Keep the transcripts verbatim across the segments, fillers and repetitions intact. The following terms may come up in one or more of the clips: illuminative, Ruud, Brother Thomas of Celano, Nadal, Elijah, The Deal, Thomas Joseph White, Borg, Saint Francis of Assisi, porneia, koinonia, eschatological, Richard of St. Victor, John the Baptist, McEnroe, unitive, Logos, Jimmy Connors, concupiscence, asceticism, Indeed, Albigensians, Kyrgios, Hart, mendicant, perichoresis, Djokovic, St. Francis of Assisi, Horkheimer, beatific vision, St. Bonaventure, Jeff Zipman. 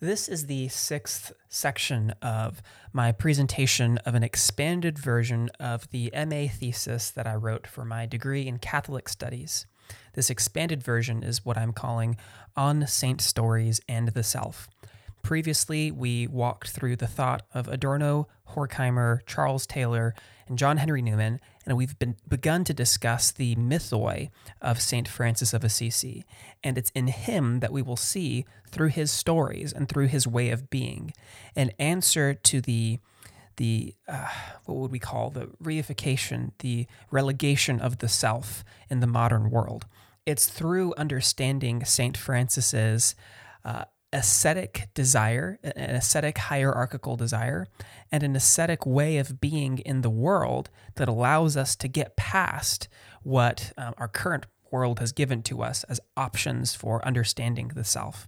This is the sixth section of my presentation of an expanded version of the M A thesis that I wrote for my degree in Catholic Studies. This expanded version is what I'm calling On Saint Stories and the Self. Previously, we walked through the thought of Adorno, Horkheimer, Charles Taylor, and John Henry Newman, and we've been begun to discuss the mythoi of Saint Francis of Assisi, and it's in him that we will see, through his stories and through his way of being, an answer to the, the uh, what would we call, the reification, the relegation of the self in the modern world. It's through understanding Saint Francis's uh, ascetic desire, an ascetic hierarchical desire, and an ascetic way of being in the world that allows us to get past what um, our current world has given to us as options for understanding the self.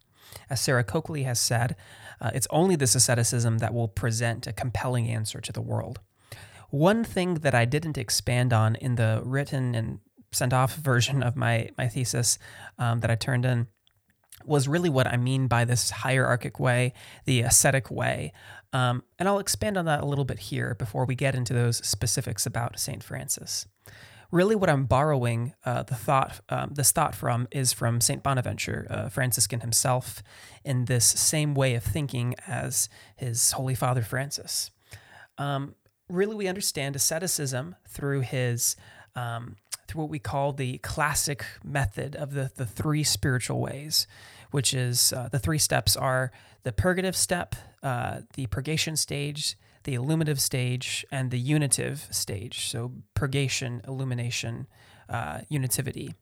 As Sarah Coakley has said, uh, it's only this asceticism that will present a compelling answer to the world. One thing that I didn't expand on in the written and sent off version of my, my thesis um, that I turned in was really what I mean by this hierarchic way, the ascetic way. Um, and I'll expand on that a little bit here before we get into those specifics about Saint Francis. Really what I'm borrowing uh, the thought, um, this thought from is from Saint Bonaventure, uh, Franciscan himself, in this same way of thinking as his Holy Father Francis. Um, really we understand asceticism through his... Um, what we call the classic method of the, the three spiritual ways, which is uh, the three steps are the purgative step, uh, the purgation stage, the illuminative stage, and the unitive stage. So purgation, illumination, uh, unitivity.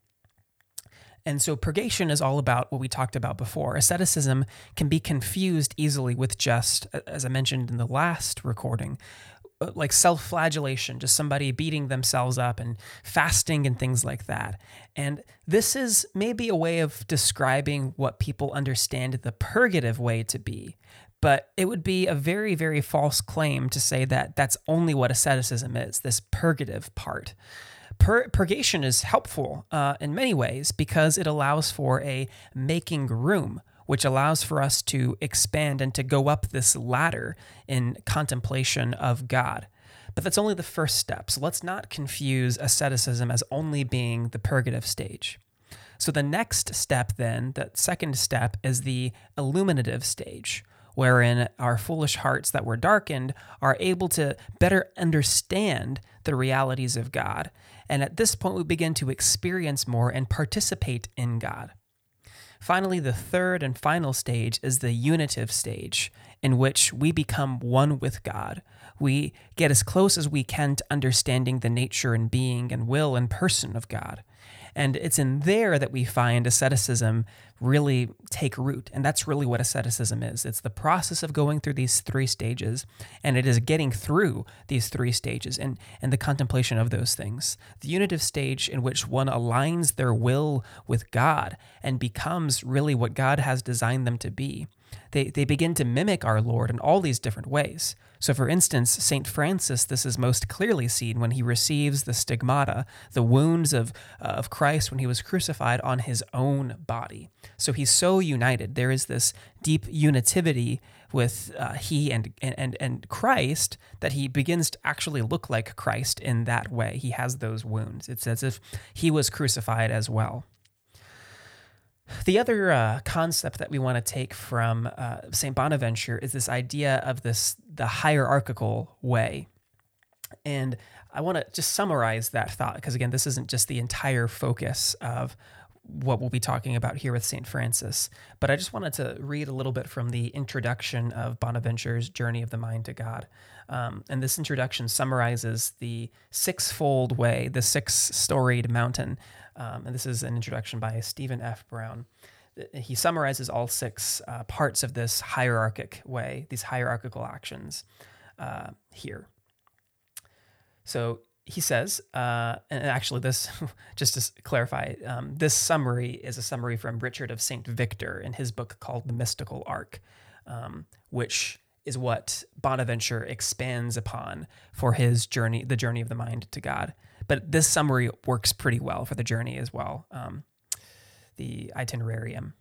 And so purgation is all about what we talked about before. Asceticism can be confused easily with just, as I mentioned in the last recording, like self-flagellation, just somebody beating themselves up and fasting and things like that. And this is maybe a way of describing what people understand the purgative way to be, but it would be a very, very false claim to say that that's only what asceticism is, this purgative part. Pur- purgation is helpful uh, in many ways because it allows for a making room, which allows for us to expand and to go up this ladder in contemplation of God. But that's only the first step. So let's not confuse asceticism as only being the purgative stage. So the next step then, that second step, is the illuminative stage, wherein our foolish hearts that were darkened are able to better understand the realities of God. And at this point, we begin to experience more and participate in God. Finally, the third and final stage is the unitive stage, in which we become one with God. We get as close as we can to understanding the nature and being and will and person of God. And it's in there that we find asceticism really take root. And that's really what asceticism is. It's the process of going through these three stages, and it is getting through these three stages and, and the contemplation of those things. The unitive stage, in which one aligns their will with God and becomes really what God has designed them to be. They they begin to mimic our Lord in all these different ways. So for instance, Saint Francis, this is most clearly seen when he receives the stigmata, the wounds of, uh, of Christ when he was crucified on his own body. So he's so united. There is this deep unitivity with uh, he and, and, and Christ that he begins to actually look like Christ in that way. He has those wounds. It's as if he was crucified as well. The other uh, concept that we want to take from uh, Saint Bonaventure is this idea of this the hierarchical way. And I want to just summarize that thought, because again, this isn't just the entire focus of what we'll be talking about here with Saint Francis, but I just wanted to read a little bit from the introduction of Bonaventure's Journey of the Mind to God. Um, and this introduction summarizes the sixfold way, the six-storied mountain. Um, and this is an introduction by Stephen F. Brown. He summarizes all six uh, parts of this hierarchic way, these hierarchical actions uh, here. So he says, uh, and actually this, just to clarify, um, this summary is a summary from Richard of Saint Victor in his book called The Mystical Ark, um, which is what Bonaventure expands upon for his journey, the journey of the mind to God. But this summary works pretty well for the journey as well, um, the itinerarium.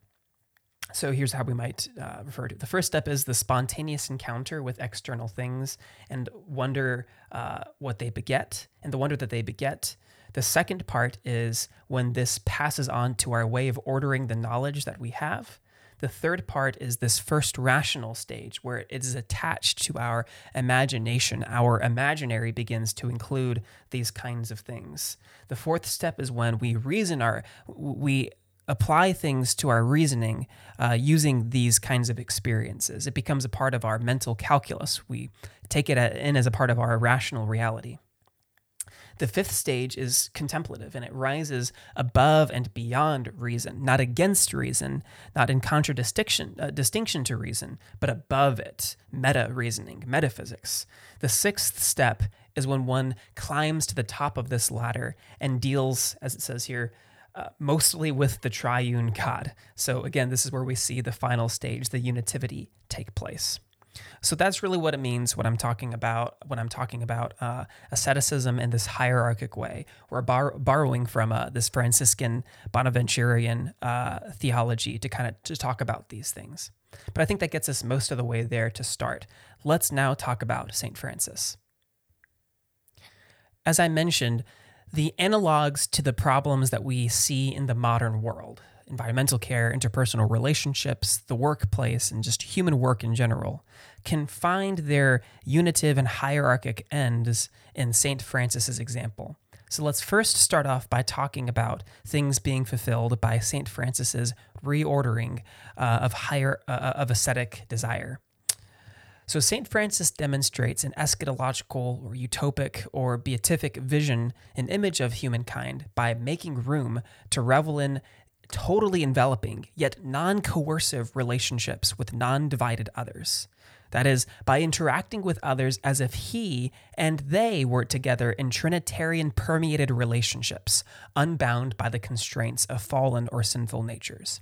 So here's how we might uh, refer to it. The first step is the spontaneous encounter with external things and wonder uh, what they beget, and the wonder that they beget. The second part is when this passes on to our way of ordering the knowledge that we have. The third part is this first rational stage where it is attached to our imagination. Our imaginary begins to include these kinds of things. The fourth step is when we reason our, we apply things to our reasoning uh, using these kinds of experiences. It becomes a part of our mental calculus. We take it in as a part of our rational reality. The fifth stage is contemplative, and it rises above and beyond reason, not against reason, not in contradistinction uh, distinction to reason, but above it, meta-reasoning, metaphysics. The sixth step is when one climbs to the top of this ladder and deals, as it says here, uh, mostly with the triune God. So again, this is where we see the final stage, the unitivity, take place. So that's really what it means when I'm talking about when I'm talking about uh, asceticism in this hierarchic way. We're bar- borrowing from uh, this Franciscan Bonaventurian uh, theology to kind of to talk about these things. But I think that gets us most of the way there to start. Let's now talk about Saint Francis. As I mentioned, the analogs to the problems that we see in the modern world, environmental care, interpersonal relationships, the workplace, and just human work in general, can find their unitive and hierarchic ends in Saint Francis's example. So let's first start off by talking about things being fulfilled by Saint Francis's reordering uh, of higher uh, of ascetic desire. So Saint Francis demonstrates an eschatological or utopic or beatific vision, an image of humankind, by making room to revel in totally enveloping, yet non-coercive relationships with non-divided others. That is, by interacting with others as if he and they were together in Trinitarian-permeated relationships, unbound by the constraints of fallen or sinful natures.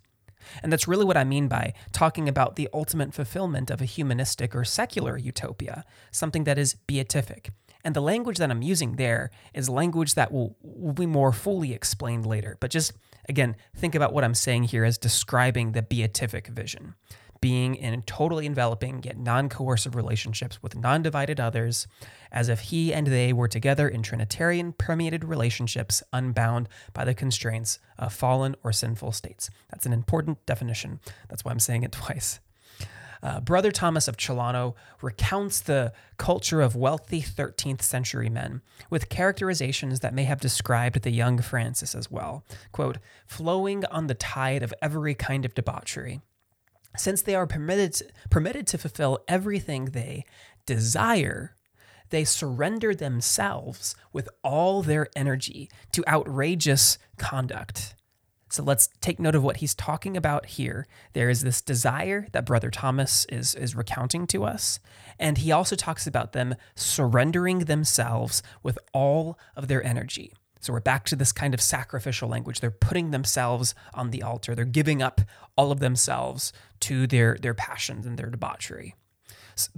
And that's really what I mean by talking about the ultimate fulfillment of a humanistic or secular utopia, something that is beatific. And the language that I'm using there is language that will, will be more fully explained later. But just, again, think about what I'm saying here as describing the beatific vision, being in totally enveloping yet non-coercive relationships with non-divided others, as if he and they were together in Trinitarian permeated relationships unbound by the constraints of fallen or sinful states. That's an important definition. That's why I'm saying it twice. Uh, Brother Thomas of Celano recounts the culture of wealthy thirteenth century men with characterizations that may have described the young Francis as well. Quote, flowing on the tide of every kind of debauchery, since they are permitted, permitted to fulfill everything they desire, they surrender themselves with all their energy to outrageous conduct. So let's take note of what he's talking about here. There is this desire that Brother Thomas is, is recounting to us, and he also talks about them surrendering themselves with all of their energy. So we're back to this kind of sacrificial language. They're putting themselves on the altar. They're giving up all of themselves to their, their passions and their debauchery.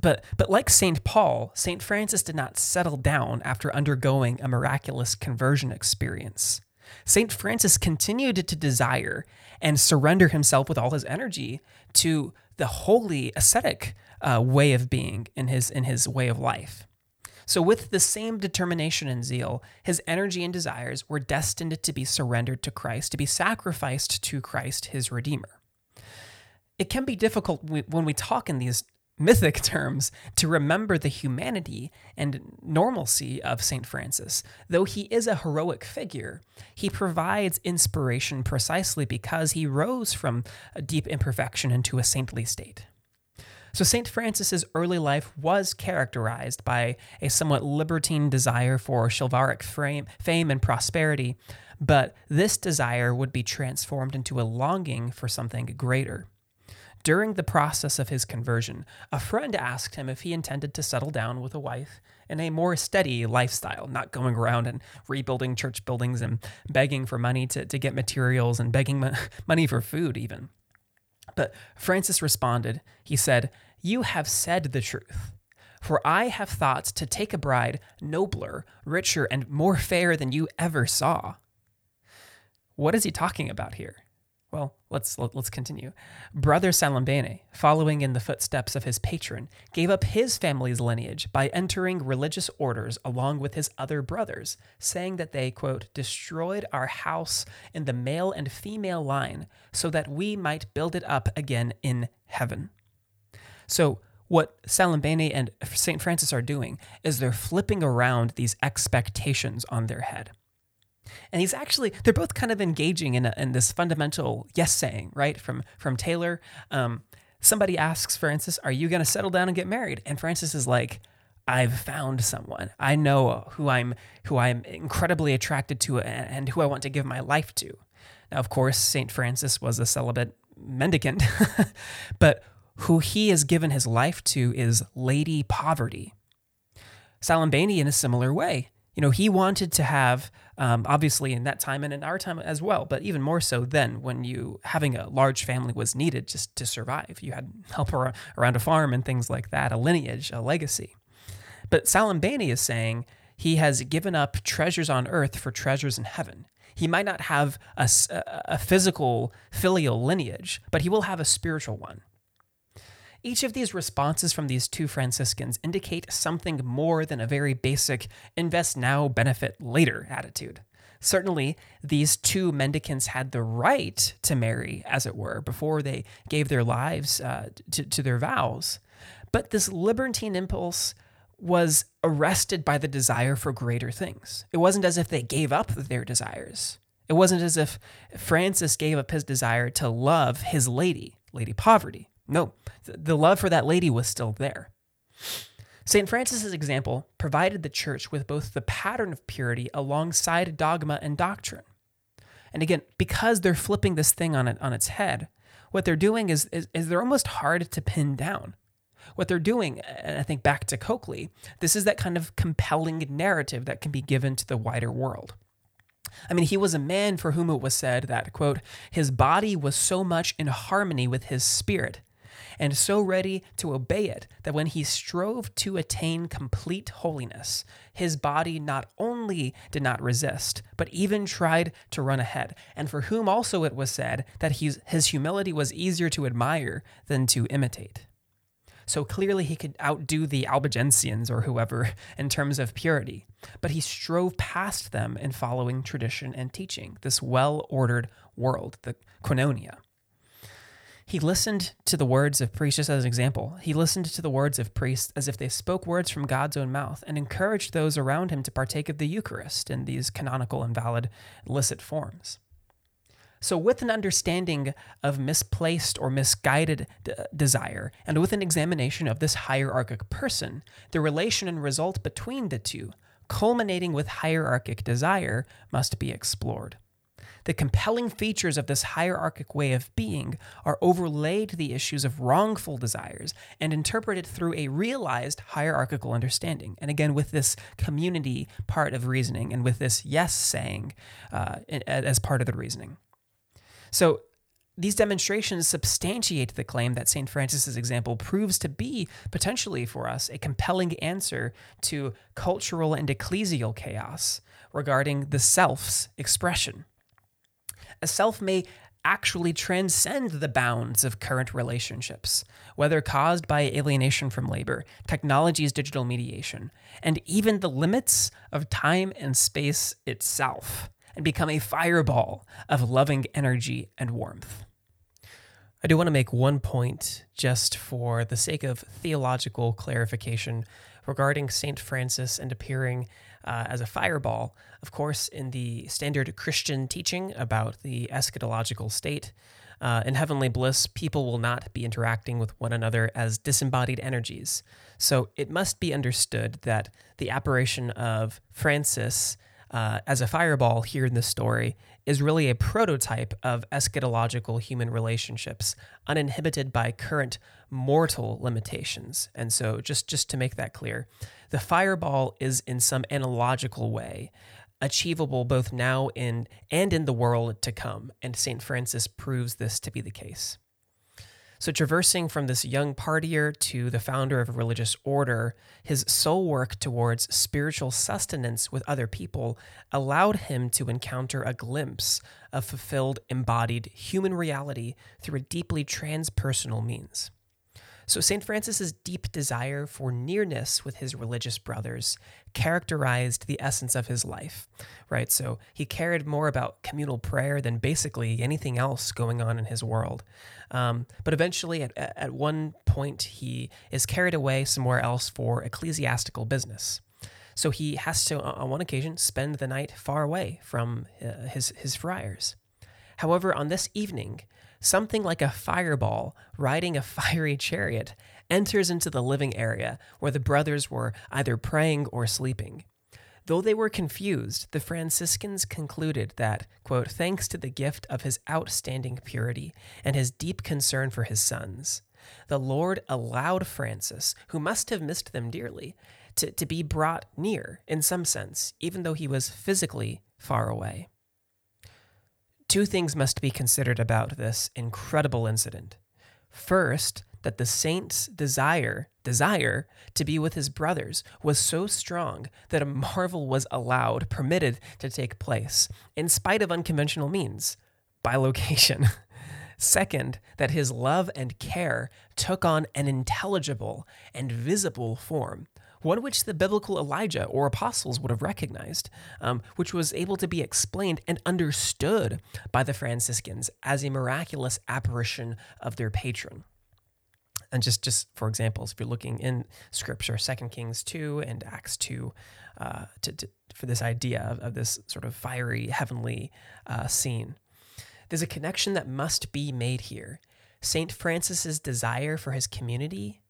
But but like Saint Paul, Saint Francis did not settle down after undergoing a miraculous conversion experience. Saint Francis continued to desire and surrender himself with all his energy to the holy ascetic uh, way of being in his in his way of life. So with the same determination and zeal, his energy and desires were destined to be surrendered to Christ, to be sacrificed to Christ, his Redeemer. It can be difficult when we talk in these mythic terms to remember the humanity and normalcy of Saint Francis. Though he is a heroic figure, he provides inspiration precisely because he rose from a deep imperfection into a saintly state. So Saint Francis's early life was characterized by a somewhat libertine desire for chivalric fame and prosperity, but this desire would be transformed into a longing for something greater. During the process of his conversion, a friend asked him if he intended to settle down with a wife in a more steady lifestyle, not going around and rebuilding church buildings and begging for money to, to get materials and begging mo- money for food even. But Francis responded, he said, "You have said the truth, for I have thought to take a bride nobler, richer, and more fair than you ever saw." What is he talking about here? Well, let's let's continue. Brother Salimbene, following in the footsteps of his patron, gave up his family's lineage by entering religious orders along with his other brothers, saying that they, quote, destroyed our house in the male and female line so that we might build it up again in heaven. So what Salimbene and Saint Francis are doing is they're flipping around these expectations on their head. And he's actually, they're both kind of engaging in, a, in this fundamental yes saying, right? From from Taylor, um, somebody asks Francis, are you going to settle down and get married? And Francis is like, I've found someone. I know who I'm who I'm incredibly attracted to and, and who I want to give my life to. Now, of course, Saint Francis was a celibate mendicant, but who he has given his life to is Lady Poverty. Salimbene, in a similar way, you know, he wanted to have, um, obviously in that time and in our time as well, but even more so then when you having a large family was needed just to survive. You had help around a farm and things like that, a lineage, a legacy. But Salimbene is saying he has given up treasures on earth for treasures in heaven. He might not have a, a physical filial lineage, but he will have a spiritual one. Each of these responses from these two Franciscans indicate something more than a very basic invest now, benefit later attitude. Certainly, these two mendicants had the right to marry, as it were, before they gave their lives uh, to, to their vows. But this libertine impulse was arrested by the desire for greater things. It wasn't as if they gave up their desires. It wasn't as if Francis gave up his desire to love his lady, Lady Poverty. No, the love for that lady was still there. Saint Francis's example provided the church with both the pattern of purity alongside dogma and doctrine. And again, because they're flipping this thing on it, on its head, what they're doing is, is, is they're almost hard to pin down. What they're doing, and I think back to Coakley, this is that kind of compelling narrative that can be given to the wider world. I mean, he was a man for whom it was said that, quote, his body was so much in harmony with his spirit, and so ready to obey it that when he strove to attain complete holiness, his body not only did not resist, but even tried to run ahead, and for whom also it was said that his, his humility was easier to admire than to imitate. So clearly he could outdo the Albigensians or whoever in terms of purity, but he strove past them in following tradition and teaching, this well-ordered world, the koinonia. He listened to the words of priests, just as an example. He listened to the words of priests as if they spoke words from God's own mouth and encouraged those around him to partake of the Eucharist in these canonical and valid licit forms. So with an understanding of misplaced or misguided de- desire, and with an examination of this hierarchic person, the relation and result between the two, culminating with hierarchic desire, must be explored. The compelling features of this hierarchic way of being are overlaid to the issues of wrongful desires and interpreted through a realized hierarchical understanding. And again, with this community part of reasoning and with this yes saying uh, as part of the reasoning. So these demonstrations substantiate the claim that Saint Francis's example proves to be potentially for us a compelling answer to cultural and ecclesial chaos regarding the self's expression. A self may actually transcend the bounds of current relationships, whether caused by alienation from labor, technology's digital mediation, and even the limits of time and space itself, and become a fireball of loving energy and warmth. I do want to make one point just for the sake of theological clarification regarding Saint Francis and appearing uh, as a fireball. Of course, in the standard Christian teaching about the eschatological state, uh, in heavenly bliss, people will not be interacting with one another as disembodied energies. So it must be understood that the apparition of Francis uh, as a fireball here in this story is really a prototype of eschatological human relationships, uninhibited by current mortal limitations. And so just, just to make that clear, the fireball is in some analogical way achievable both now in and in the world to come, and Saint Francis proves this to be the case. So traversing from this young partier to the founder of a religious order, his sole work towards spiritual sustenance with other people allowed him to encounter a glimpse of fulfilled, embodied human reality through a deeply transpersonal means. So Saint Francis's deep desire for nearness with his religious brothers characterized the essence of his life, right? So he cared more about communal prayer than basically anything else going on in his world. Um, but eventually, at, at one point, he is carried away somewhere else for ecclesiastical business. So he has to, on one occasion, spend the night far away from uh, his, his friars. However, on this evening, something like a fireball riding a fiery chariot enters into the living area where the brothers were either praying or sleeping. Though they were confused, the Franciscans concluded that, quote, thanks to the gift of his outstanding purity and his deep concern for his sons, the Lord allowed Francis, who must have missed them dearly, to, to be brought near in some sense, even though he was physically far away. Two things must be considered about this incredible incident. First, that the saint's desire, desire to be with his brothers was so strong that a marvel was allowed, permitted to take place, in spite of unconventional means, by location. Second, that his love and care took on an intelligible and visible form, one which the biblical Elijah or apostles would have recognized, um, which was able to be explained and understood by the Franciscans as a miraculous apparition of their patron. And just, just for examples, if you're looking in Scripture, Second Kings two and Acts two, uh, to, to, for this idea of, of this sort of fiery, heavenly uh, scene. There's a connection that must be made here. Saint Francis's desire for his community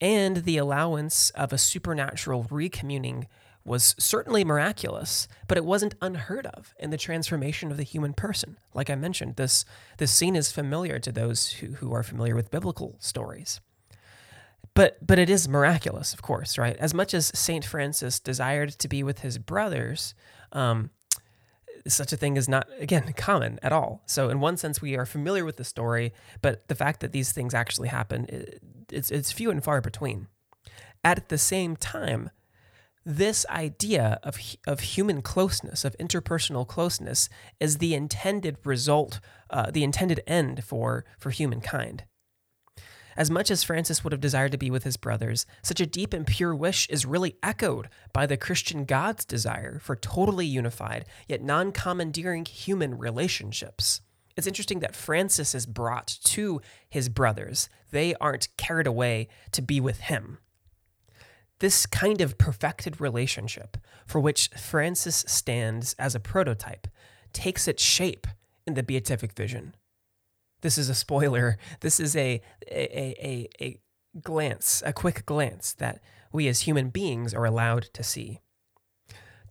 and the allowance of a supernatural recommuning was certainly miraculous, but it wasn't unheard of in the transformation of the human person. Like I mentioned, this, this scene is familiar to those who, who are familiar with biblical stories. But but it is miraculous, of course, right? As much as Saint Francis desired to be with his brothers, um, such a thing is not, again, common at all. So in one sense, we are familiar with the story, but the fact that these things actually happen, it, it's, it's few and far between. At the same time, this idea of, of human closeness, of interpersonal closeness, is the intended result, uh, the intended end for, for humankind. As much as Francis would have desired to be with his brothers, such a deep and pure wish is really echoed by the Christian God's desire for totally unified, yet non-commandeering human relationships. It's interesting that Francis is brought to his brothers. They aren't carried away to be with him. This kind of perfected relationship, for which Francis stands as a prototype, takes its shape in the beatific vision. This is a spoiler. This is a a, a a glance, a quick glance that we as human beings are allowed to see.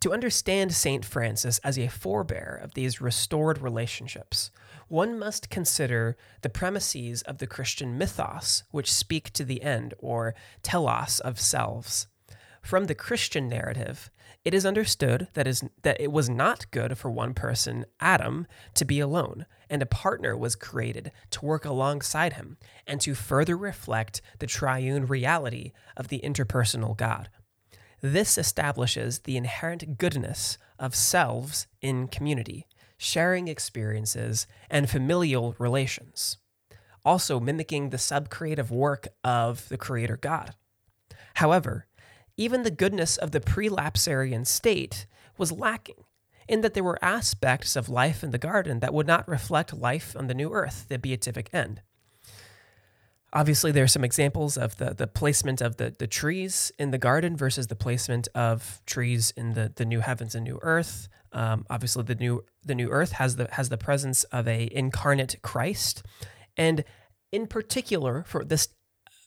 To understand Saint Francis as a forebear of these restored relationships, one must consider the premises of the Christian mythos, which speak to the end or telos of selves. From the Christian narrative, it is understood that is that it was not good for one person, Adam, to be alone, and a partner was created to work alongside him and to further reflect the triune reality of the interpersonal God. This establishes the inherent goodness of selves in community, sharing experiences, and familial relations, also mimicking the subcreative work of the Creator God. However, even the goodness of the prelapsarian state was lacking, in that there were aspects of life in the garden that would not reflect life on the new earth, the beatific end. Obviously, there are some examples of the, the placement of the, the trees in the garden versus the placement of trees in the, the new heavens and new earth. Um, obviously, the new the new earth has the has the presence of an incarnate Christ, and in particular for this.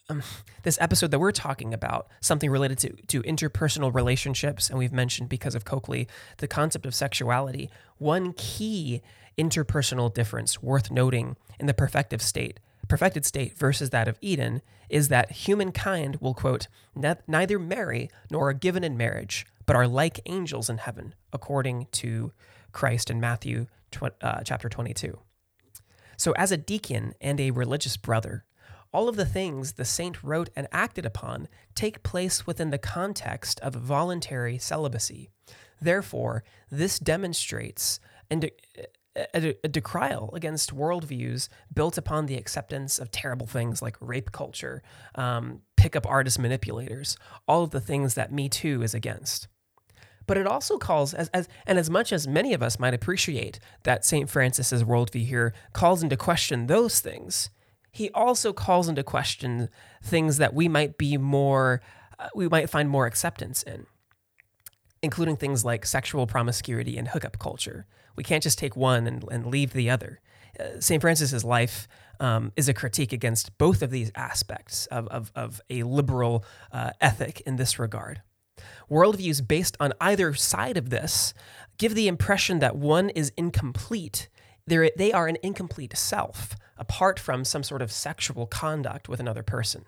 Um, this episode that we're talking about, something related to, to interpersonal relationships, and we've mentioned because of Coakley, the concept of sexuality, one key interpersonal difference worth noting in the perfective state, perfected state versus that of Eden is that humankind will, quote, neither marry nor are given in marriage, but are like angels in heaven, according to Christ in Matthew tw- uh, chapter twenty-two. So as a deacon and a religious brother, all of the things the saint wrote and acted upon take place within the context of voluntary celibacy. Therefore, this demonstrates and a decrial against worldviews built upon the acceptance of terrible things like rape culture, um, pickup artist manipulators, all of the things that Me Too is against. But it also calls, as, as and as much as many of us might appreciate that Saint Francis's worldview here calls into question those things, he also calls into question things that we might be more, uh, we might find more acceptance in, including things like sexual promiscuity and hookup culture. We can't just take one and, and leave the other. Uh, Saint Francis's life um, is a critique against both of these aspects of, of, of a liberal uh, ethic in this regard. Worldviews based on either side of this give the impression that one is incomplete. They're, they are an incomplete self, apart from some sort of sexual conduct with another person.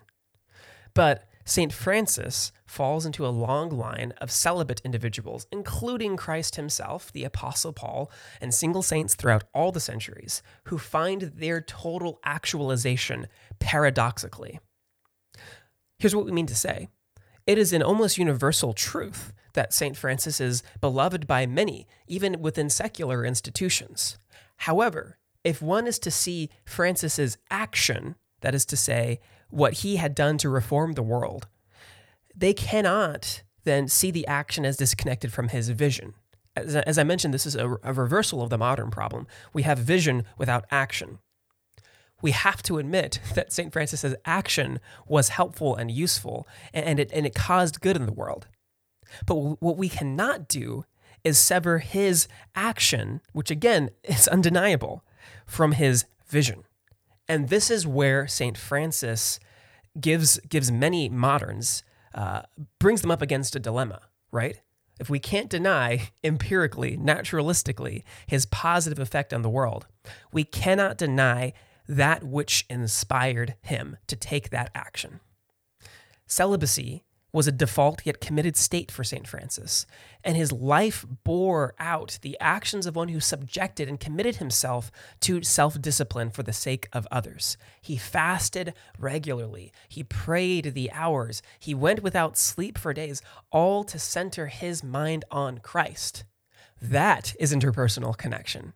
But Saint Francis falls into a long line of celibate individuals, including Christ himself, the Apostle Paul, and single saints throughout all the centuries, who find their total actualization paradoxically. Here's what we mean to say. It is an almost universal truth that Saint Francis is beloved by many, even within secular institutions. However, if one is to see Francis's action, that is to say, what he had done to reform the world, they cannot then see the action as disconnected from his vision. As, as I mentioned, this is a, a reversal of the modern problem. We have vision without action. We have to admit that Saint Francis's action was helpful and useful, and it, and it caused good in the world. But what we cannot do is sever his action, which again is undeniable, from his vision. And this is where Saint Francis gives, gives many moderns, uh, brings them up against a dilemma, right? If we can't deny empirically, naturalistically, his positive effect on the world, we cannot deny that which inspired him to take that action. Celibacy was a default yet committed state for Saint Francis, and his life bore out the actions of one who subjected and committed himself to self-discipline for the sake of others. He fasted regularly, he prayed the hours, he went without sleep for days, all to center his mind on Christ. That is interpersonal connection.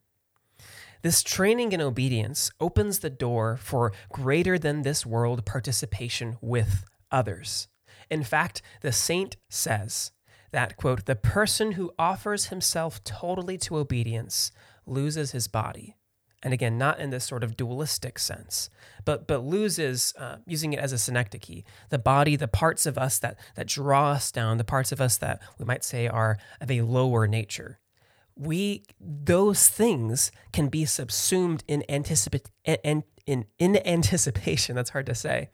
This training in obedience opens the door for greater than this world participation with others. In fact, the saint says that, quote, the person who offers himself totally to obedience loses his body. And again, not in this sort of dualistic sense, but but loses, uh, using it as a synecdoche, the body, the parts of us that, that draw us down, the parts of us that we might say are of a lower nature. We, those things can be subsumed in, anticipa- in, in, in anticipation, that's hard to say,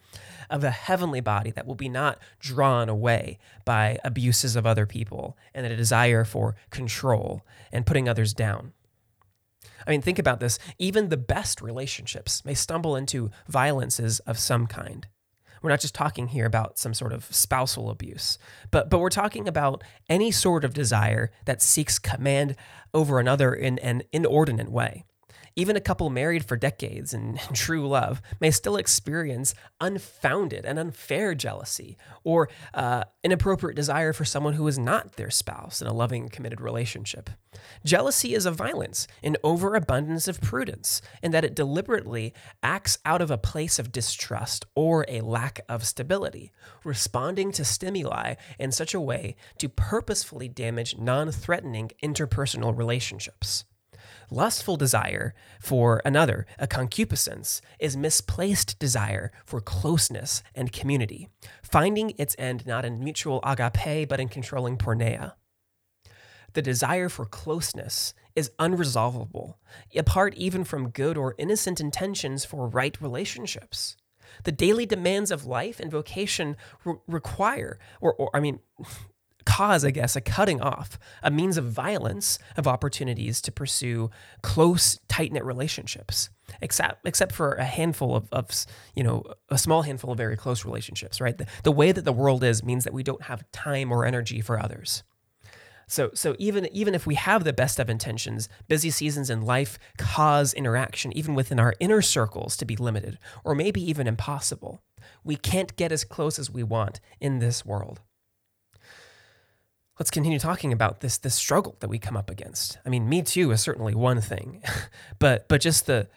of a heavenly body that will be not drawn away by abuses of other people and a desire for control and putting others down. I mean, think about this. Even the best relationships may stumble into violences of some kind. We're not just talking here about some sort of spousal abuse, but but we're talking about any sort of desire that seeks command over another in an inordinate way. Even a couple married for decades in true love may still experience unfounded and unfair jealousy or uh, inappropriate desire for someone who is not their spouse in a loving, committed relationship. Jealousy is a violence, an overabundance of prudence, in that it deliberately acts out of a place of distrust or a lack of stability, responding to stimuli in such a way to purposefully damage non-threatening interpersonal relationships. Lustful desire for another, a concupiscence, is misplaced desire for closeness and community, finding its end not in mutual agape, but in controlling porneia. The desire for closeness is unresolvable, apart even from good or innocent intentions for right relationships. The daily demands of life and vocation re- require, or, or I mean... cause, I guess, a cutting off, a means of violence of opportunities to pursue close, tight-knit relationships, except except for a handful of, of you know, a small handful of very close relationships, right? The, the way that the world is means that we don't have time or energy for others. So so even even if we have the best of intentions, busy seasons in life cause interaction, even within our inner circles, to be limited, or maybe even impossible. We can't get as close as we want in this world. Let's continue talking about this this struggle that we come up against. I mean, Me Too is certainly one thing, but but just the,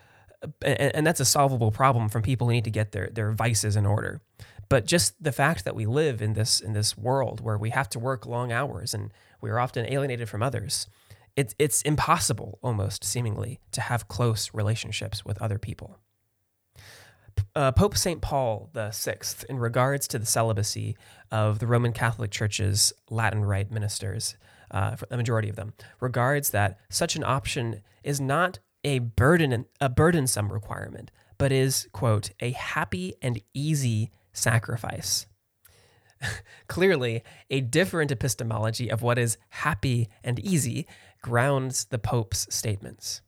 and, and that's a solvable problem from people who need to get their their vices in order. But just the fact that we live in this in this world where we have to work long hours and we are often alienated from others, it, it's impossible, almost seemingly, to have close relationships with other people. Uh, Pope Saint Paul the Sixth, in regards to the celibacy of the Roman Catholic Church's Latin Rite ministers, uh, for the majority of them, regards that such an option is not a burden, a burdensome requirement, but is, quote, a happy and easy sacrifice. Clearly, a different epistemology of what is happy and easy grounds the Pope's statements.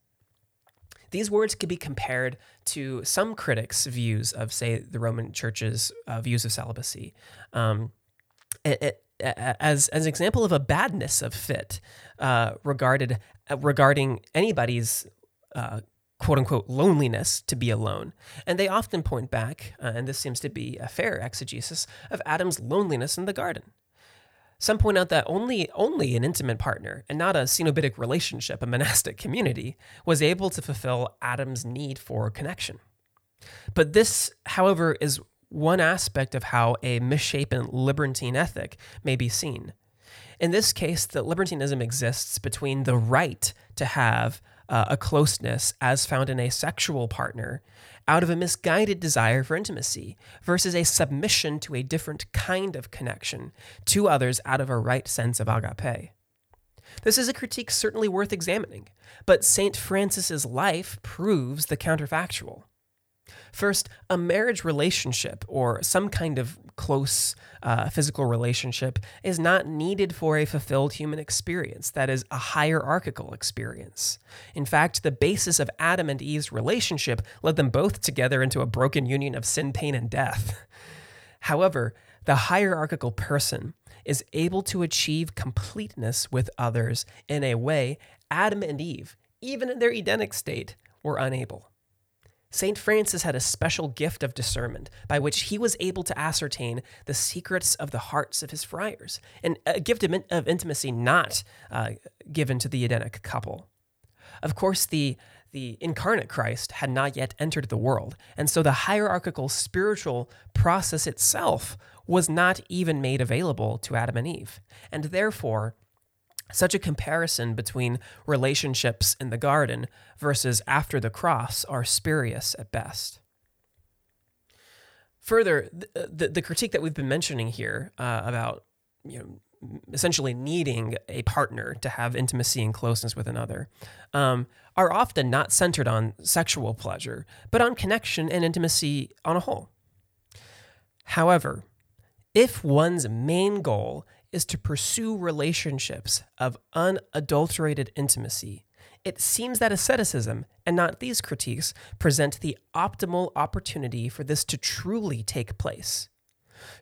These words could be compared to some critics' views of, say, the Roman Church's uh, views of celibacy, um, it, it, as, as an example of a badness of fit uh, regarded uh, regarding anybody's uh quote-unquote loneliness to be alone. And they often point back, uh, and this seems to be a fair exegesis, of Adam's loneliness in the garden. Some point out that only only an intimate partner, and not a cenobitic relationship, a monastic community, was able to fulfill Adam's need for connection. But this, however, is one aspect of how a misshapen libertine ethic may be seen. In this case, the libertinism exists between the right to have Uh, a closeness as found in a sexual partner out of a misguided desire for intimacy versus a submission to a different kind of connection to others out of a right sense of agape. This is a critique certainly worth examining, but Saint Francis's life proves the counterfactual. First, a marriage relationship or some kind of close uh, physical relationship is not needed for a fulfilled human experience, that is, a hierarchical experience. In fact, the basis of Adam and Eve's relationship led them both together into a broken union of sin, pain, and death. However, the hierarchical person is able to achieve completeness with others in a way Adam and Eve, even in their Edenic state, were unable. Saint Francis had a special gift of discernment by which he was able to ascertain the secrets of the hearts of his friars, and a gift of intimacy not uh, given to the Edenic couple. Of course, the, the incarnate Christ had not yet entered the world, and so the hierarchical spiritual process itself was not even made available to Adam and Eve, and therefore, such a comparison between relationships in the garden versus after the cross are spurious at best. Further, the, the, the critique that we've been mentioning here uh, about, you know, essentially needing a partner to have intimacy and closeness with another um, are often not centered on sexual pleasure, but on connection and intimacy on a whole. However, if one's main goal is to pursue relationships of unadulterated intimacy, it seems that asceticism, and not these critiques, present the optimal opportunity for this to truly take place.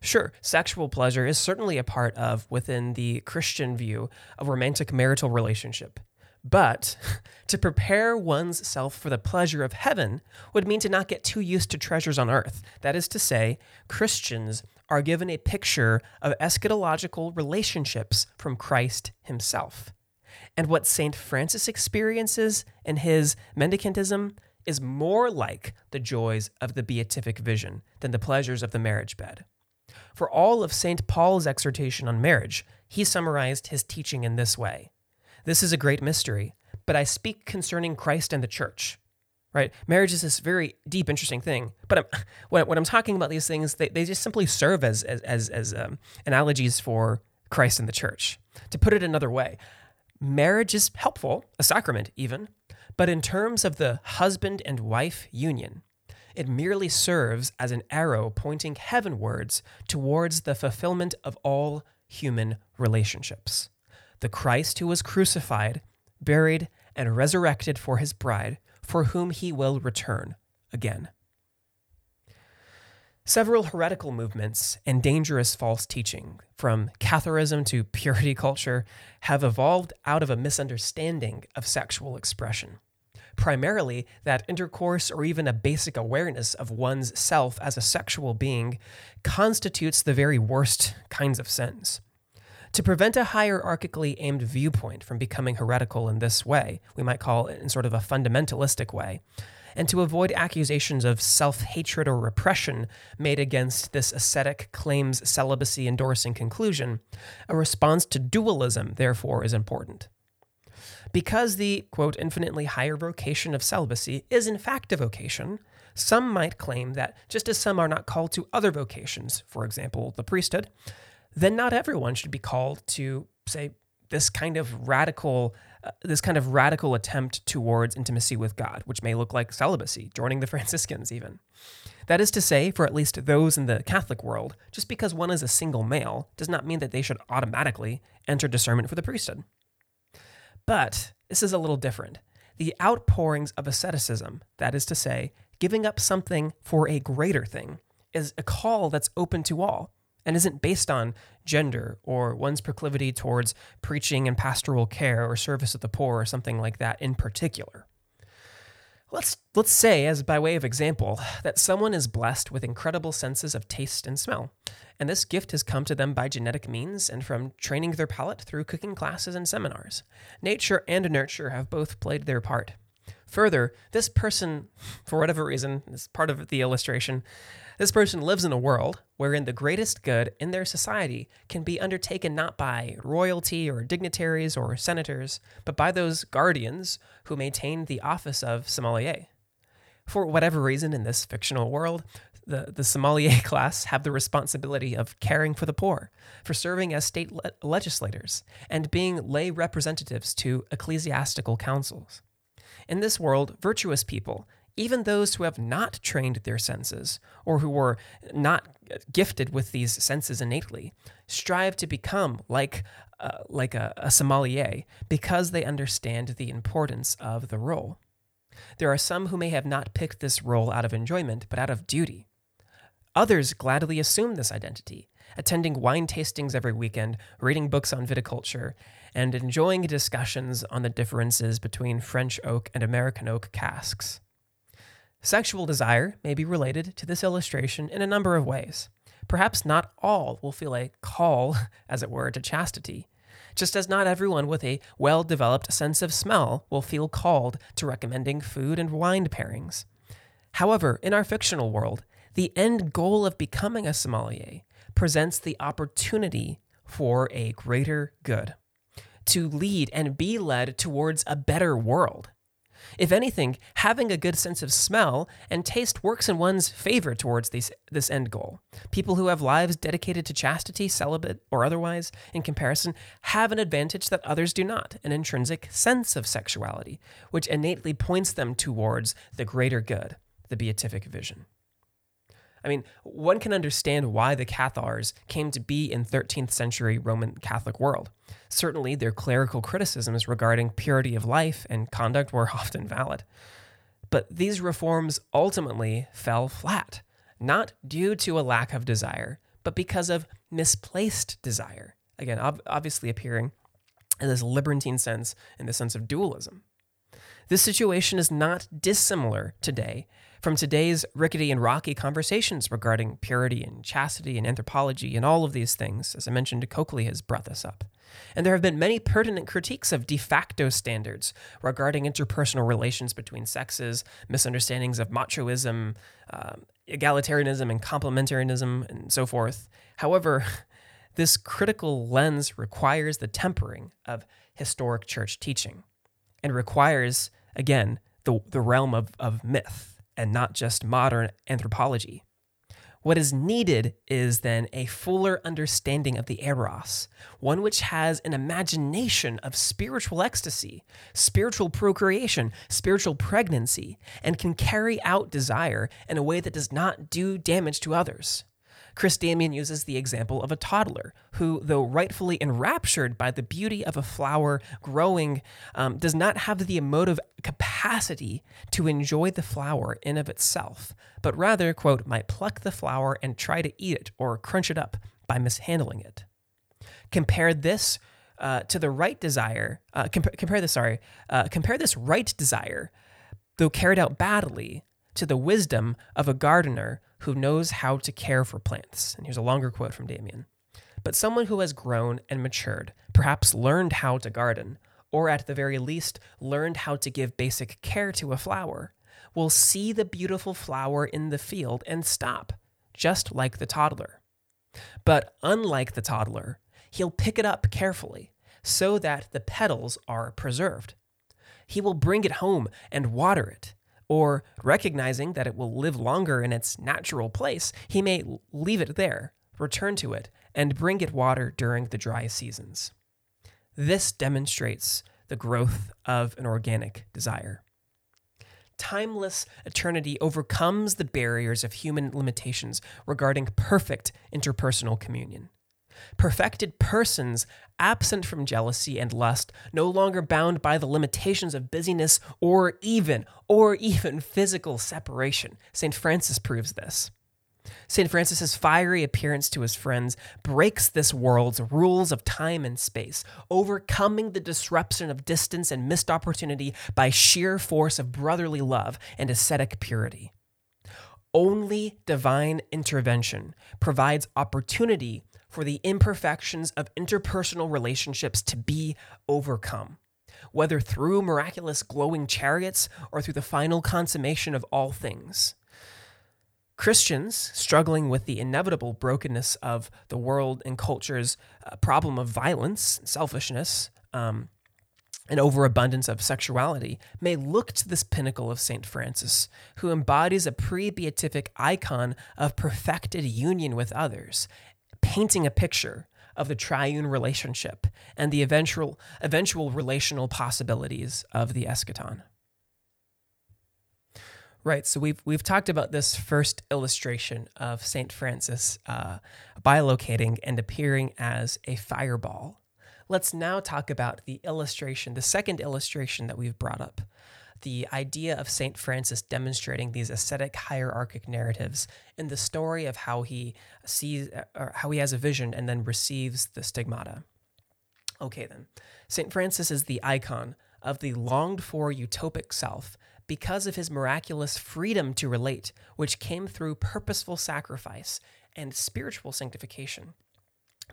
Sure, sexual pleasure is certainly a part of, within the Christian view, a romantic marital relationship. But to prepare one's self for the pleasure of heaven would mean to not get too used to treasures on earth. That is to say, Christians are given a picture of eschatological relationships from Christ himself. And what Saint Francis experiences in his mendicantism is more like the joys of the beatific vision than the pleasures of the marriage bed. For all of Saint Paul's exhortation on marriage, he summarized his teaching in this way: "This is a great mystery, but I speak concerning Christ and the church." Right? Marriage is this very deep, interesting thing. But I'm, when, when I'm talking about these things, they, they just simply serve as as as, as um, analogies for Christ and the church. To put it another way, marriage is helpful, a sacrament even, but in terms of the husband and wife union, it merely serves as an arrow pointing heavenwards towards the fulfillment of all human relationships. The Christ who was crucified, buried, and resurrected for his bride, for whom he will return again. Several heretical movements and dangerous false teaching, from Catharism to purity culture, have evolved out of a misunderstanding of sexual expression. Primarily, that intercourse or even a basic awareness of one's self as a sexual being constitutes the very worst kinds of sins. To prevent a hierarchically aimed viewpoint from becoming heretical in this way, we might call it in sort of a fundamentalistic way, and to avoid accusations of self-hatred or repression made against this ascetic claims celibacy-endorsing conclusion, a response to dualism, therefore, is important. Because the, quote, infinitely higher vocation of celibacy is in fact a vocation, some might claim that just as some are not called to other vocations, for example, the priesthood, then not everyone should be called to, say, this kind of radical uh, this kind of radical attempt towards intimacy with God, which may look like celibacy, joining the Franciscans even. That is to say, for at least those in the Catholic world, just because one is a single male does not mean that they should automatically enter discernment for the priesthood. But this is a little different. The outpourings of asceticism, that is to say, giving up something for a greater thing, is a call that's open to all and isn't based on gender or one's proclivity towards preaching and pastoral care or service of the poor or something like that in particular. Let's let's say, as by way of example, that someone is blessed with incredible senses of taste and smell, and this gift has come to them by genetic means and from training their palate through cooking classes and seminars. Nature and nurture have both played their part. Further, this person, for whatever reason, as part of the illustration, this person lives in a world wherein the greatest good in their society can be undertaken not by royalty or dignitaries or senators, but by those guardians who maintain the office of sommelier. For whatever reason in this fictional world, the, the sommelier class have the responsibility of caring for the poor, for serving as state le- legislators, and being lay representatives to ecclesiastical councils. In this world, virtuous people, even those who have not trained their senses, or who were not gifted with these senses innately, strive to become like uh, like a, a sommelier because they understand the importance of the role. There are some who may have not picked this role out of enjoyment, but out of duty. Others gladly assume this identity, attending wine tastings every weekend, reading books on viticulture, and enjoying discussions on the differences between French oak and American oak casks. Sexual desire may be related to this illustration in a number of ways. Perhaps not all will feel a call, as it were, to chastity, just as not everyone with a well-developed sense of smell will feel called to recommending food and wine pairings. However, in our fictional world, the end goal of becoming a sommelier presents the opportunity for a greater good, to lead and be led towards a better world. If anything, having a good sense of smell and taste works in one's favor towards these, this end goal. People who have lives dedicated to chastity, celibate, or otherwise, in comparison, have an advantage that others do not, an intrinsic sense of sexuality, which innately points them towards the greater good, the beatific vision. I mean, one can understand why the Cathars came to be in thirteenth century Roman Catholic world. Certainly, their clerical criticisms regarding purity of life and conduct were often valid. But these reforms ultimately fell flat, not due to a lack of desire, but because of misplaced desire. Again, ob- obviously appearing in this libertine sense, in the sense of dualism. This situation is not dissimilar today from today's rickety and rocky conversations regarding purity and chastity and anthropology and all of these things, as I mentioned, Coakley has brought this up. And there have been many pertinent critiques of de facto standards regarding interpersonal relations between sexes, misunderstandings of machoism, uh, egalitarianism and complementarianism, and so forth. However, this critical lens requires the tempering of historic church teaching and requires, again, the, the realm of, of myth, and not just modern anthropology. What is needed is then a fuller understanding of the eros, one which has an imagination of spiritual ecstasy, spiritual procreation, spiritual pregnancy, and can carry out desire in a way that does not do damage to others. Chris Damian uses the example of a toddler who, though rightfully enraptured by the beauty of a flower growing, um, does not have the emotive capacity to enjoy the flower in of itself, but rather, quote, might pluck the flower and try to eat it or crunch it up by mishandling it. Compare this uh, to the right desire, uh, comp- compare this, sorry, uh, compare this right desire, though carried out badly, to the wisdom of a gardener who knows how to care for plants. And here's a longer quote from Damian. But someone who has grown and matured, perhaps learned how to garden, or at the very least learned how to give basic care to a flower, will see the beautiful flower in the field and stop, just like the toddler. But unlike the toddler, he'll pick it up carefully so that the petals are preserved. He will bring it home and water it, or recognizing that it will live longer in its natural place, he may leave it there, return to it, and bring it water during the dry seasons. This demonstrates the growth of an organic desire. Timeless eternity overcomes the barriers of human limitations regarding perfect interpersonal communion. Perfected persons, absent from jealousy and lust, no longer bound by the limitations of busyness or even, or even physical separation. Saint Francis proves this. Saint Francis's fiery appearance to his friends breaks this world's rules of time and space, overcoming the disruption of distance and missed opportunity by sheer force of brotherly love and ascetic purity. Only divine intervention provides opportunity for the imperfections of interpersonal relationships to be overcome, whether through miraculous glowing chariots or through the final consummation of all things. Christians, struggling with the inevitable brokenness of the world and culture's uh, problem of violence, selfishness, um, an overabundance of sexuality, may look to this pinnacle of Saint Francis, who embodies a pre-beatific icon of perfected union with others, painting a picture of the triune relationship and the eventual eventual relational possibilities of the eschaton. Right, so we've we've talked about this first illustration of Saint Francis uh, bilocating and appearing as a fireball. Let's now talk about the illustration, the second illustration that we've brought up, the idea of Saint Francis demonstrating these ascetic hierarchic narratives in the story of how he sees, or how he has a vision and then receives the stigmata. Okay then, Saint Francis is the icon of the longed-for utopic self because of his miraculous freedom to relate, which came through purposeful sacrifice and spiritual sanctification,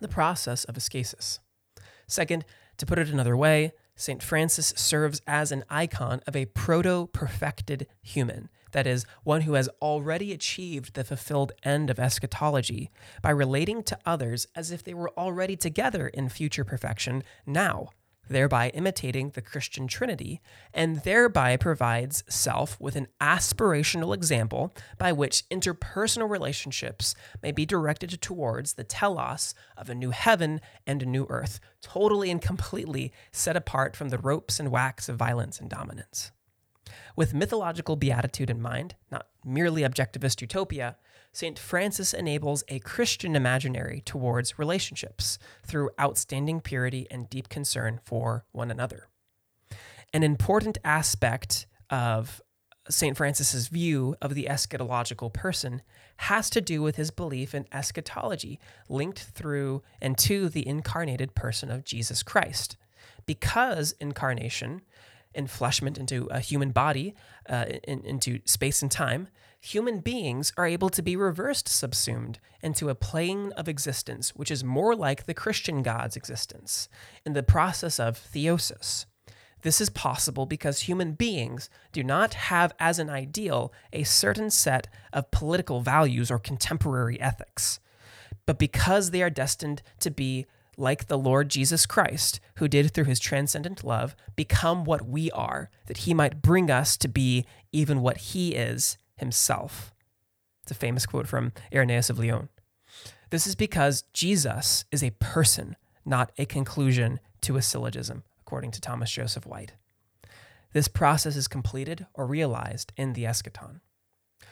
the process of ascesis. Second, to put it another way, Saint Francis serves as an icon of a proto-perfected human, that is, one who has already achieved the fulfilled end of eschatology by relating to others as if they were already together in future perfection now, thereby imitating the Christian Trinity, and thereby provides self with an aspirational example by which interpersonal relationships may be directed towards the telos of a new heaven and a new earth, totally and completely set apart from the ropes and wacks of violence and dominance. With mythological beatitude in mind, not merely objectivist utopia, Saint Francis enables a Christian imaginary towards relationships through outstanding purity and deep concern for one another. An important aspect of Saint Francis's view of the eschatological person has to do with his belief in eschatology linked through and to the incarnated person of Jesus Christ. Because incarnation, enfleshment into a human body, uh, in, into space and time, human beings are able to be reversed subsumed into a plane of existence which is more like the Christian God's existence in the process of theosis. This is possible because human beings do not have as an ideal a certain set of political values or contemporary ethics, but because they are destined to be like the Lord Jesus Christ, who did through his transcendent love become what we are, that he might bring us to be even what he is himself. It's a famous quote from Irenaeus of Lyon. This is because Jesus is a person, not a conclusion to a syllogism, according to Thomas Joseph White. This process is completed or realized in the eschaton.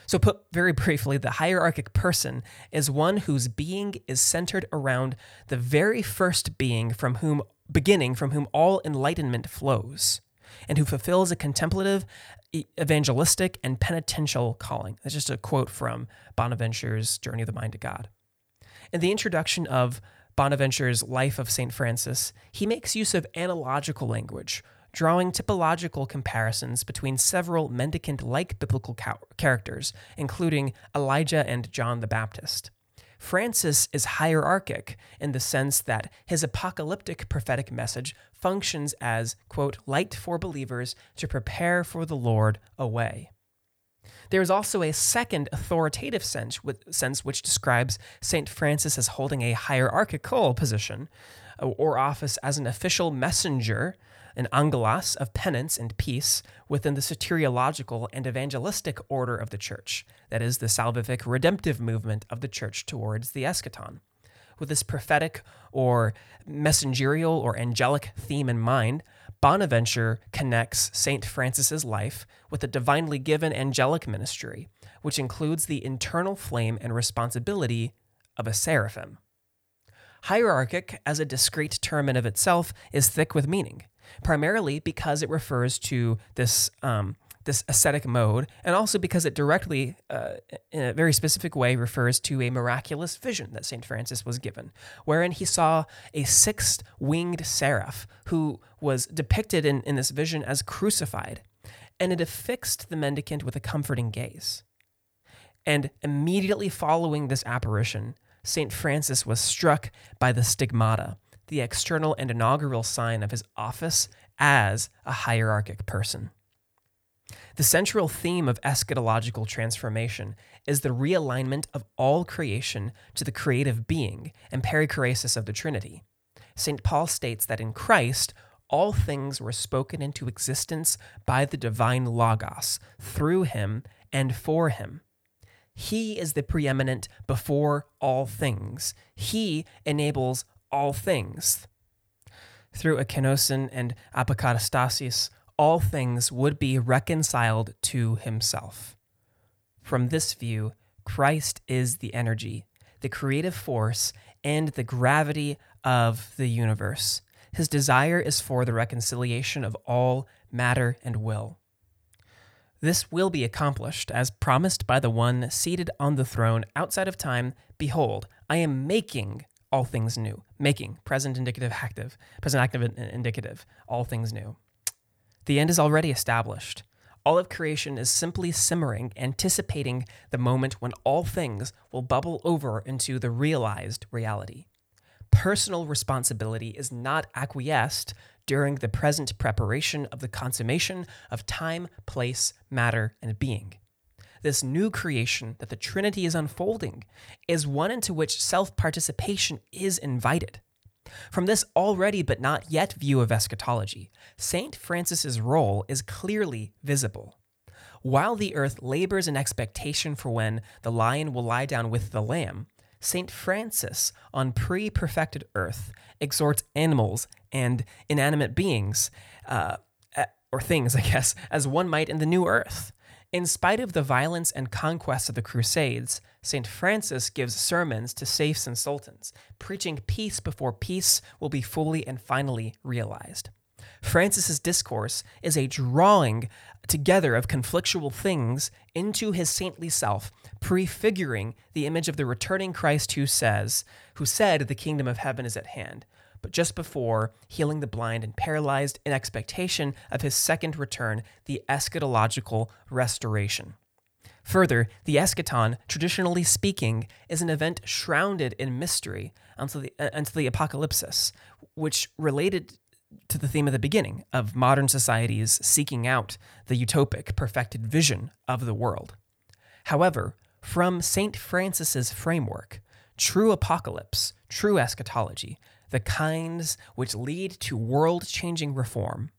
So put very briefly, the hierarchic person is one whose being is centered around the very first being from whom, beginning from whom all enlightenment flows, and who fulfills a contemplative, evangelistic, and penitential calling. That's just a quote from Bonaventure's Journey of the Mind to God. In the introduction of Bonaventure's Life of Saint Francis, he makes use of analogical language, drawing typological comparisons between several mendicant-like biblical ca- characters, including Elijah and John the Baptist. Francis is hierarchic in the sense that his apocalyptic prophetic message functions as, quote, light for believers to prepare for the Lord a way. There is also a second authoritative sense, sense which describes Saint Francis as holding a hierarchical position or office as an official messenger, an angelos of penance and peace within the soteriological and evangelistic order of the Church, that is, the salvific redemptive movement of the Church towards the eschaton. With this prophetic or messengerial or angelic theme in mind, Bonaventure connects Saint Francis's life with a divinely given angelic ministry, which includes the internal flame and responsibility of a seraphim. Hierarchic, as a discrete term in of itself, is thick with meaning, primarily because it refers to this um, this ascetic mode, and also because it directly, uh, in a very specific way, refers to a miraculous vision that Saint Francis was given, wherein he saw a six-winged seraph who was depicted in, in this vision as crucified, and it affixed the mendicant with a comforting gaze. And immediately following this apparition, Saint Francis was struck by the stigmata, the external and inaugural sign of his office as a hierarchic person. The central theme of eschatological transformation is the realignment of all creation to the creative being and perichoresis of the Trinity. Saint Paul states that in Christ, all things were spoken into existence by the divine Logos, through him and for him. He is the preeminent before all things. He enables all things. Through ekenosin and apokatastasis, all things would be reconciled to himself. From this view, Christ is the energy, the creative force, and the gravity of the universe. His desire is for the reconciliation of all matter and will. This will be accomplished, as promised by the one seated on the throne outside of time. Behold, I am making all things new. Making, present indicative, active, present active and indicative, all things new. The end is already established. All of creation is simply simmering, anticipating the moment when all things will bubble over into the realized reality. Personal responsibility is not acquiesced during the present preparation of the consummation of time, place, matter, and being. This new creation that the Trinity is unfolding is one into which self-participation is invited. From this already but not yet view of eschatology, Saint Francis's role is clearly visible. While the earth labors in expectation for when the lion will lie down with the lamb, Saint Francis, on pre-perfected earth, exhorts animals and inanimate beings, uh, or things, I guess, as one might in the new earth. In spite of the violence and conquest of the Crusades, Saint Francis gives sermons to safes and sultans, preaching peace before peace will be fully and finally realized. Francis's discourse is a drawing together of conflictual things into his saintly self, prefiguring the image of the returning Christ who says, who said the kingdom of heaven is at hand, but just before healing the blind and paralyzed in expectation of his second return, the eschatological restoration. Further, the eschaton, traditionally speaking, is an event shrouded in mystery until the, uh, until the apocalypsis, which related to the theme of the beginning of modern societies seeking out the utopic, perfected vision of the world. However, from Saint Francis's framework, true apocalypse, true eschatology, the kinds which lead to world-changing reform,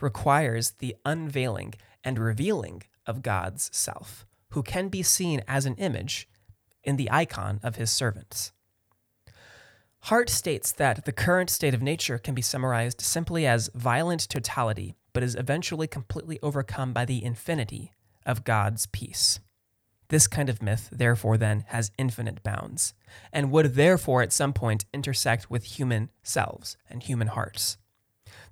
requires the unveiling and revealing of God's self, who can be seen as an image in the icon of his servants. Hart states that the current state of nature can be summarized simply as violent totality, but is eventually completely overcome by the infinity of God's peace. This kind of myth, therefore, then, has infinite bounds, and would therefore at some point intersect with human selves and human hearts.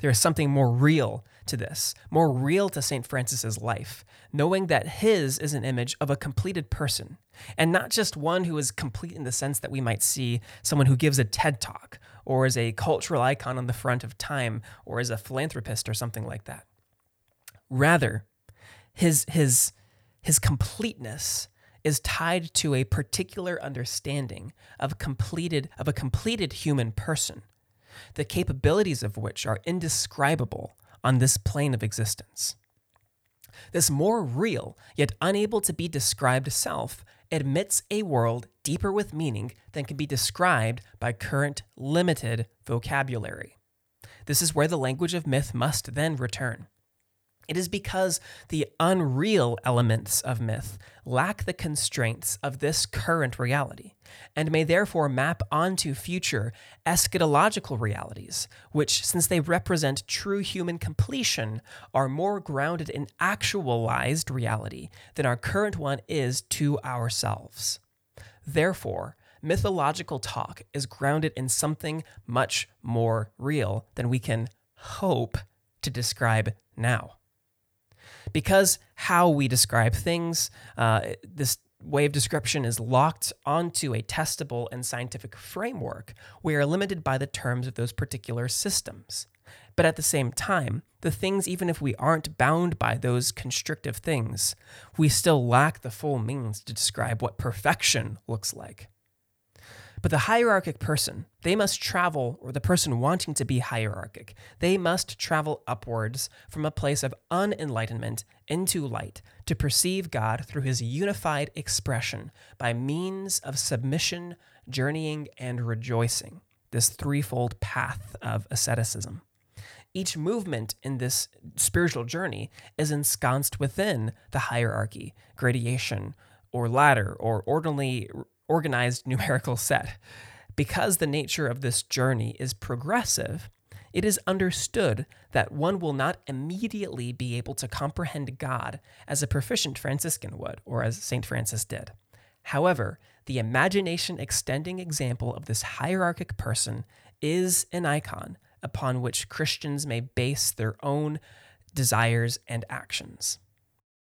There is something more real to this, more real to Saint Francis's life, knowing that his is an image of a completed person, and not just one who is complete in the sense that we might see someone who gives a TED Talk, or is a cultural icon on the front of Time, or is a philanthropist or something like that. Rather, his his his completeness is tied to a particular understanding of completed of a completed human person, the capabilities of which are indescribable on this plane of existence. This more real, yet unable to be described self admits a world deeper with meaning than can be described by current limited vocabulary. This is where the language of myth must then return. It is because the unreal elements of myth lack the constraints of this current reality, and may therefore map onto future eschatological realities, which, since they represent true human completion, are more grounded in actualized reality than our current one is to ourselves. Therefore, mythological talk is grounded in something much more real than we can hope to describe now. Because how we describe things, uh, this way of description is locked onto a testable and scientific framework, we are limited by the terms of those particular systems. But at the same time, the things, even if we aren't bound by those constrictive things, we still lack the full means to describe what perfection looks like. But the hierarchic person, they must travel, or the person wanting to be hierarchic, they must travel upwards from a place of unenlightenment into light to perceive God through his unified expression by means of submission, journeying, and rejoicing, this threefold path of asceticism. Each movement in this spiritual journey is ensconced within the hierarchy, gradation, or ladder, or ordinary organized numerical set. Because the nature of this journey is progressive, it is understood that one will not immediately be able to comprehend God as a proficient Franciscan would, or as Saint Francis did. However, the imagination-extending example of this hierarchic person is an icon upon which Christians may base their own desires and actions.